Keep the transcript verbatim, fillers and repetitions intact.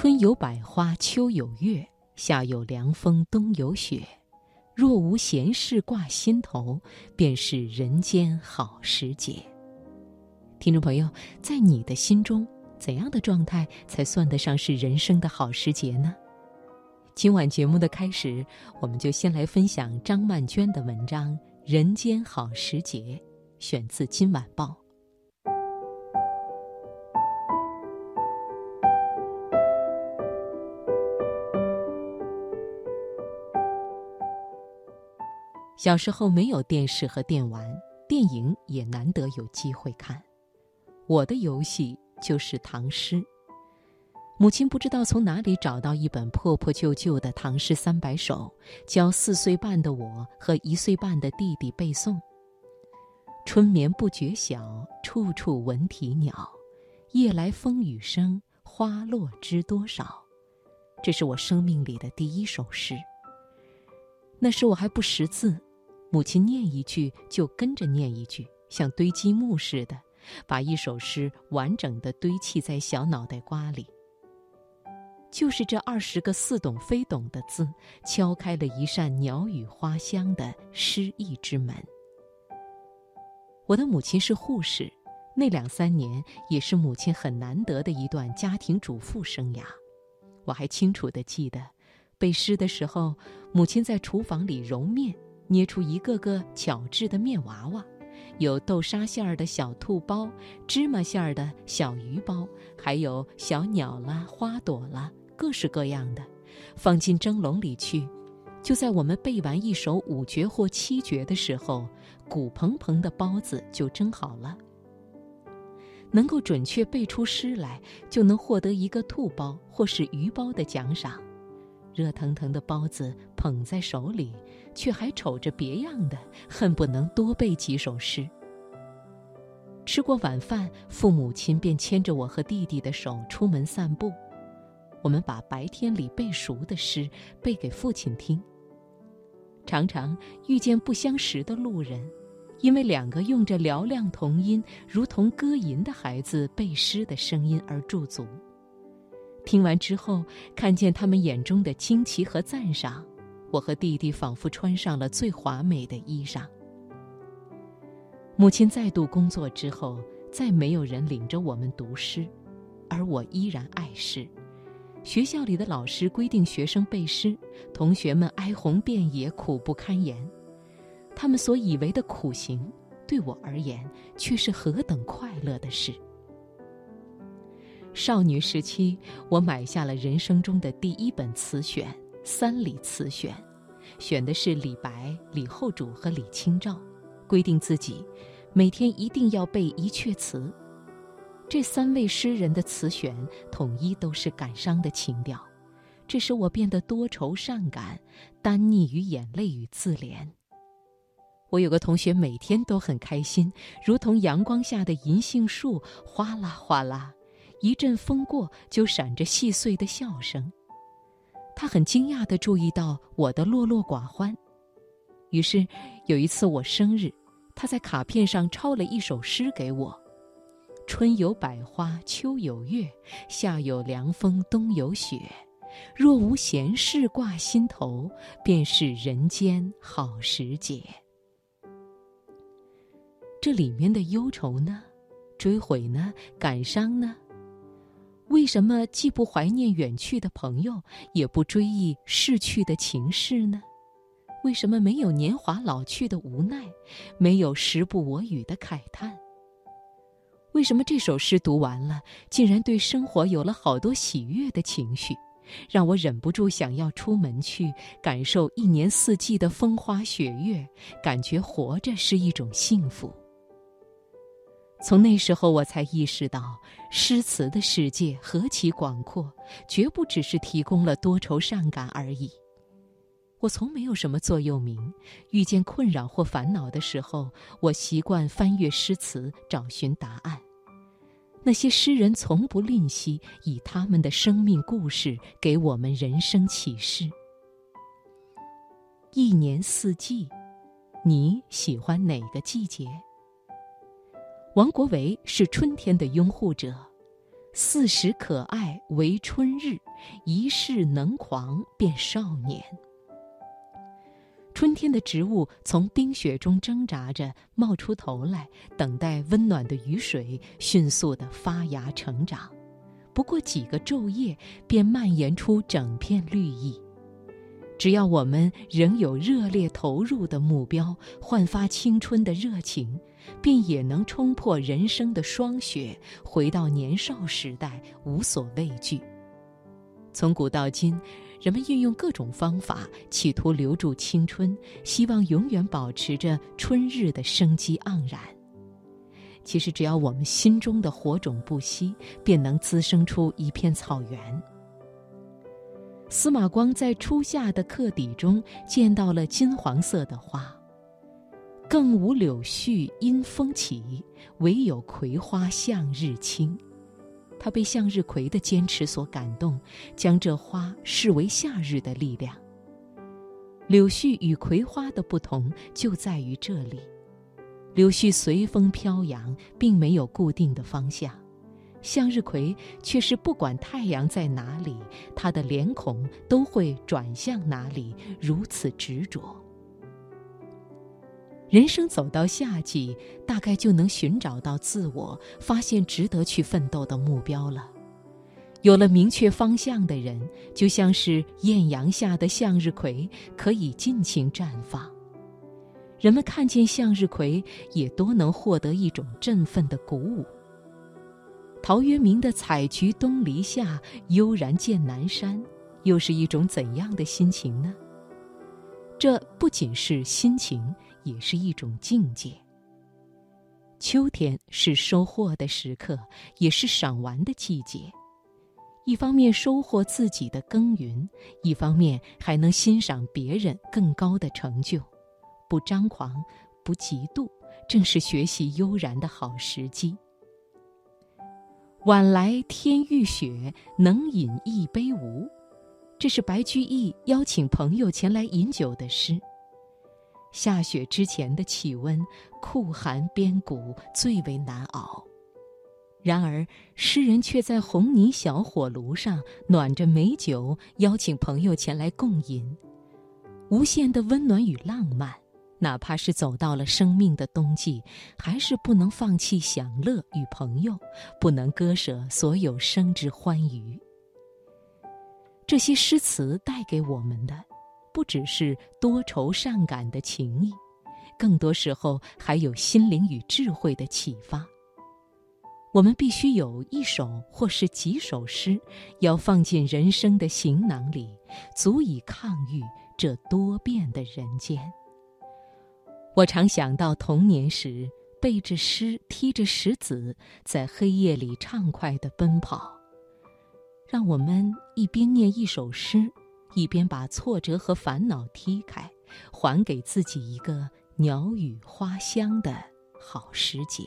春有百花，秋有月，夏有凉风，冬有雪。若无闲事挂心头，便是人间好时节。听众朋友，在你的心中，怎样的状态才算得上是人生的好时节呢？今晚节目的开始，我们就先来分享张曼娟的文章《人间好时节》，选自《今晚报》。小时候没有电视和电玩，电影也难得有机会看。我的游戏就是唐诗。母亲不知道从哪里找到一本破破旧旧的《唐诗三百首》，教四岁半的我和一岁半的弟弟背诵。春眠不觉晓，处处闻啼鸟。夜来风雨声，花落知多少。这是我生命里的第一首诗。那时我还不识字，母亲念一句就跟着念一句，像堆积木似的，把一首诗完整地堆砌在小脑袋瓜里。就是这二十个似懂非懂的字，敲开了一扇鸟语花香的诗意之门。我的母亲是护士，那两三年也是母亲很难得的一段家庭主妇生涯。我还清楚地记得，背诗的时候，母亲在厨房里揉面，捏出一个个巧制的面娃娃，有豆沙馅儿的小兔包，芝麻馅儿的小鱼包，还有小鸟啦、花朵啦，各式各样的，放进蒸笼里去。就在我们背完一首五绝或七绝的时候，鼓蓬蓬的包子就蒸好了。能够准确背出诗来，就能获得一个兔包或是鱼包的奖赏。热腾腾的包子捧在手里，却还瞅着别样的，恨不能多背几首诗。吃过晚饭，父母亲便牵着我和弟弟的手出门散步。我们把白天里背熟的诗背给父亲听。常常遇见不相识的路人，因为两个用着嘹亮童音，如同歌吟的孩子背诗的声音而驻足。听完之后，看见他们眼中的惊奇和赞赏，我和弟弟仿佛穿上了最华美的衣裳。母亲再度工作之后，再没有人领着我们读诗，而我依然爱诗。学校里的老师规定学生背诗，同学们哀鸿遍野，苦不堪言。他们所以为的苦行，对我而言却是何等快乐的事。少女时期，我买下了人生中的第一本词选《三李词选》，选的是李白、李后主和李清照，规定自己每天一定要背一阙词。这三位诗人的词选统一都是感伤的情调，这使我变得多愁善感，耽溺于眼泪与自怜。我有个同学每天都很开心，如同阳光下的银杏树，哗啦哗啦，一阵风过就闪着细碎的笑声。他很惊讶地注意到我的落落寡欢。于是有一次我生日，他在卡片上抄了一首诗给我：春有百花，秋有月，夏有凉风，冬有雪。若无闲事挂心头，便是人间好时节。这里面的忧愁呢？追悔呢？感伤呢？为什么既不怀念远去的朋友，也不追忆逝去的情事呢？为什么没有年华老去的无奈，没有时不我与的慨叹？为什么这首诗读完了，竟然对生活有了好多喜悦的情绪，让我忍不住想要出门去感受一年四季的风花雪月，感觉活着是一种幸福。从那时候我才意识到，诗词的世界何其广阔，绝不只是提供了多愁善感而已。我从没有什么座右铭，遇见困扰或烦恼的时候，我习惯翻阅诗词找寻答案。那些诗人从不吝惜，以他们的生命故事给我们人生启示。一年四季，你喜欢哪个季节？王国维是春天的拥护者，四时可爱为春日，一世能狂便少年。春天的植物从冰雪中挣扎着冒出头来，等待温暖的雨水迅速地发芽成长，不过几个昼夜便蔓延出整片绿意。只要我们仍有热烈投入的目标，焕发青春的热情，便也能冲破人生的霜雪，回到年少时代，无所畏惧。从古到今，人们运用各种方法，企图留住青春，希望永远保持着春日的生机盎然。其实，只要我们心中的火种不熄，便能滋生出一片草原。司马光在初夏的客邸中见到了金黄色的花，更无柳絮因风起，唯有葵花向日倾。他被向日葵的坚持所感动，将这花视为夏日的力量。柳絮与葵花的不同就在于这里，柳絮随风飘扬，并没有固定的方向。向日葵却是不管太阳在哪里，它的脸孔都会转向哪里，如此执着。人生走到夏季，大概就能寻找到自我，发现值得去奋斗的目标了。有了明确方向的人，就像是艳阳下的向日葵，可以尽情绽放。人们看见向日葵，也多能获得一种振奋的鼓舞。陶渊明的采菊东篱下，悠然见南山，又是一种怎样的心情呢？这不仅是心情，也是一种境界。秋天是收获的时刻，也是赏玩的季节。一方面收获自己的耕耘，一方面还能欣赏别人更高的成就。不张狂，不嫉妒，正是学习悠然的好时机。晚来天欲雪，能饮一杯无？这是白居易邀请朋友前来饮酒的诗。下雪之前的气温，酷寒边谷最为难熬。然而，诗人却在红泥小火炉上暖着美酒，邀请朋友前来共饮。无限的温暖与浪漫，哪怕是走到了生命的冬季，还是不能放弃享乐与朋友，不能割舍所有生之欢愉。这些诗词带给我们的，不只是多愁善感的情谊，更多时候还有心灵与智慧的启发。我们必须有一首或是几首诗，要放进人生的行囊里，足以抗御这多变的人间。我常想到童年时，背着诗，踢着石子，在黑夜里畅快地奔跑。让我们一边念一首诗，一边把挫折和烦恼踢开，还给自己一个鸟语花香的好时节。